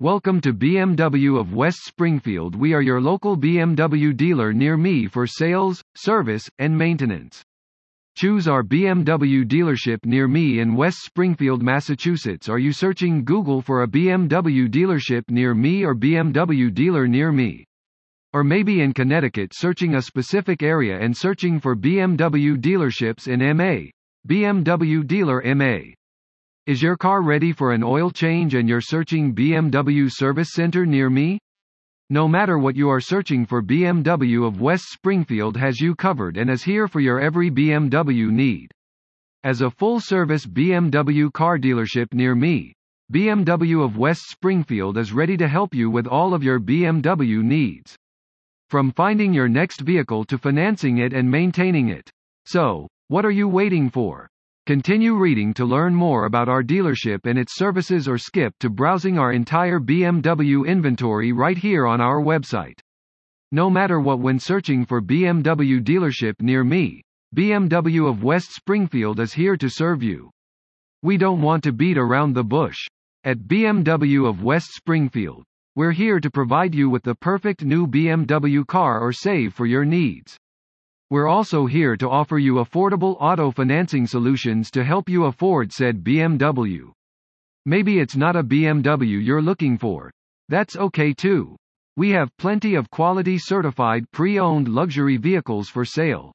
Welcome to BMW of West Springfield. We are your local BMW dealer near me for sales, service, and maintenance. Choose our BMW dealership near me in West Springfield, Massachusetts. Are you searching Google for a BMW dealership near me or BMW dealer near me? Or maybe in Connecticut searching a specific area and searching for BMW dealerships in MA. BMW dealer MA. Is your car ready for an oil change and you're searching BMW Service Center near me? No matter what you are searching for, BMW of West Springfield has you covered and is here for your every BMW need. As a full-service BMW car dealership near me, BMW of West Springfield is ready to help you with all of your BMW needs. From finding your next vehicle to financing it and maintaining it. So, what are you waiting for? Continue reading to learn more about our dealership and its services, or skip to browsing our entire BMW inventory right here on our website. No matter what, when searching for BMW dealership near me, BMW of West Springfield is here to serve you. We don't want to beat around the bush. At BMW of West Springfield, we're here to provide you with the perfect new BMW car or save for your needs. We're also here to offer you affordable auto financing solutions to help you afford said BMW. Maybe it's not a BMW you're looking for. That's okay too. We have plenty of quality certified pre-owned luxury vehicles for sale.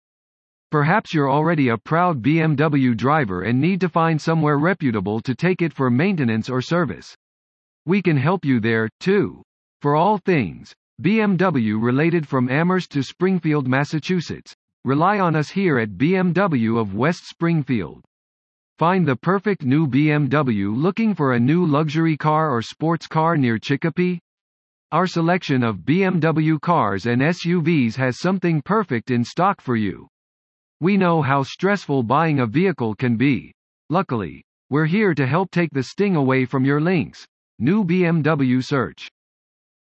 Perhaps you're already a proud BMW driver and need to find somewhere reputable to take it for maintenance or service. We can help you there, too. For all things BMW related, from Amherst to Springfield, Massachusetts, rely on us here at BMW of West Springfield. Find the perfect new BMW. Looking for a new luxury car or sports car near Chicopee? Our selection of BMW cars and SUVs has something perfect in stock for you. We know how stressful buying a vehicle can be. Luckily, we're here to help take the sting away from your link's new BMW search.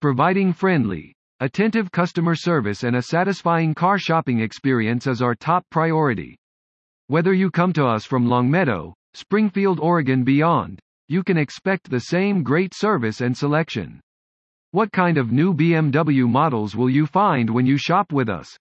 Providing friendly, attentive customer service and a satisfying car shopping experience is our top priority. Whether you come to us from Longmeadow, Springfield, Oregon, beyond, you can expect the same great service and selection. What kind of new BMW models will you find when you shop with us?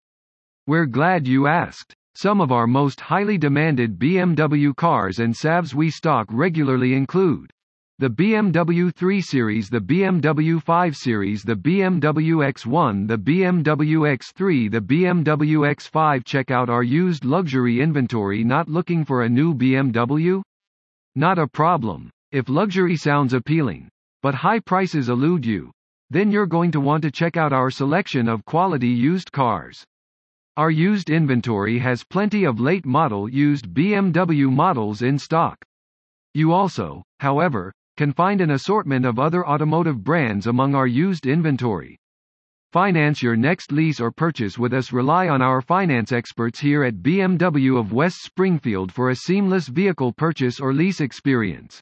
We're glad you asked. Some of our most highly demanded BMW cars and SAVs we stock regularly include the BMW 3 Series, the BMW 5 Series, the BMW X1, the BMW X3, the BMW X5. Check out our used luxury inventory. Not looking for a new BMW? Not a problem. If luxury sounds appealing, but high prices elude you, then you're going to want to check out our selection of quality used cars. Our used inventory has plenty of late model used BMW models in stock. You also, however, can find an assortment of other automotive brands among our used inventory. Finance your next lease or purchase with us. Rely on our finance experts here at BMW of West Springfield for a seamless vehicle purchase or lease experience.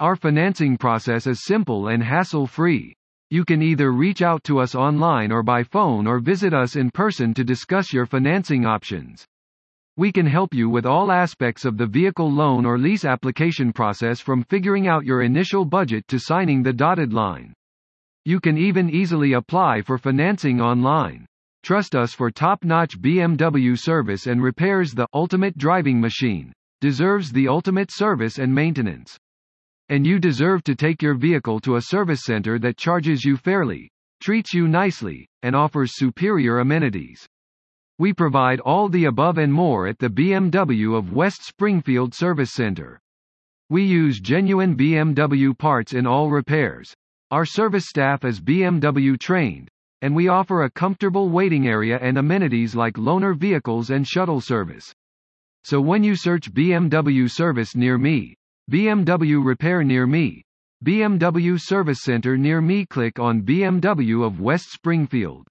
Our financing process is simple and hassle-free. You can either reach out to us online or by phone, or visit us in person to discuss your financing options. We can help you with all aspects of the vehicle loan or lease application process, from figuring out your initial budget to signing the dotted line. You can even easily apply for financing online. Trust us for top-notch BMW service and repairs. The ultimate driving machine deserves the ultimate service and maintenance. And you deserve to take your vehicle to a service center that charges you fairly, treats you nicely, and offers superior amenities. We provide all the above and more at the BMW of West Springfield Service Center. We use genuine BMW parts in all repairs. Our service staff is BMW trained, and we offer a comfortable waiting area and amenities like loaner vehicles and shuttle service. So when you search BMW service near me, BMW repair near me, BMW service center near me, click on BMW of West Springfield.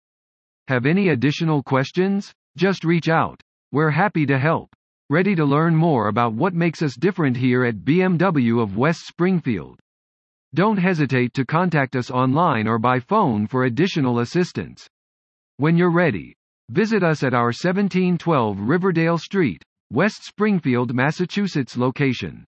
Have any additional questions? Just reach out. We're happy to help. Ready to learn more about what makes us different here at BMW of West Springfield? Don't hesitate to contact us online or by phone for additional assistance. When you're ready, visit us at our 1712 Riverdale Street, West Springfield, Massachusetts location.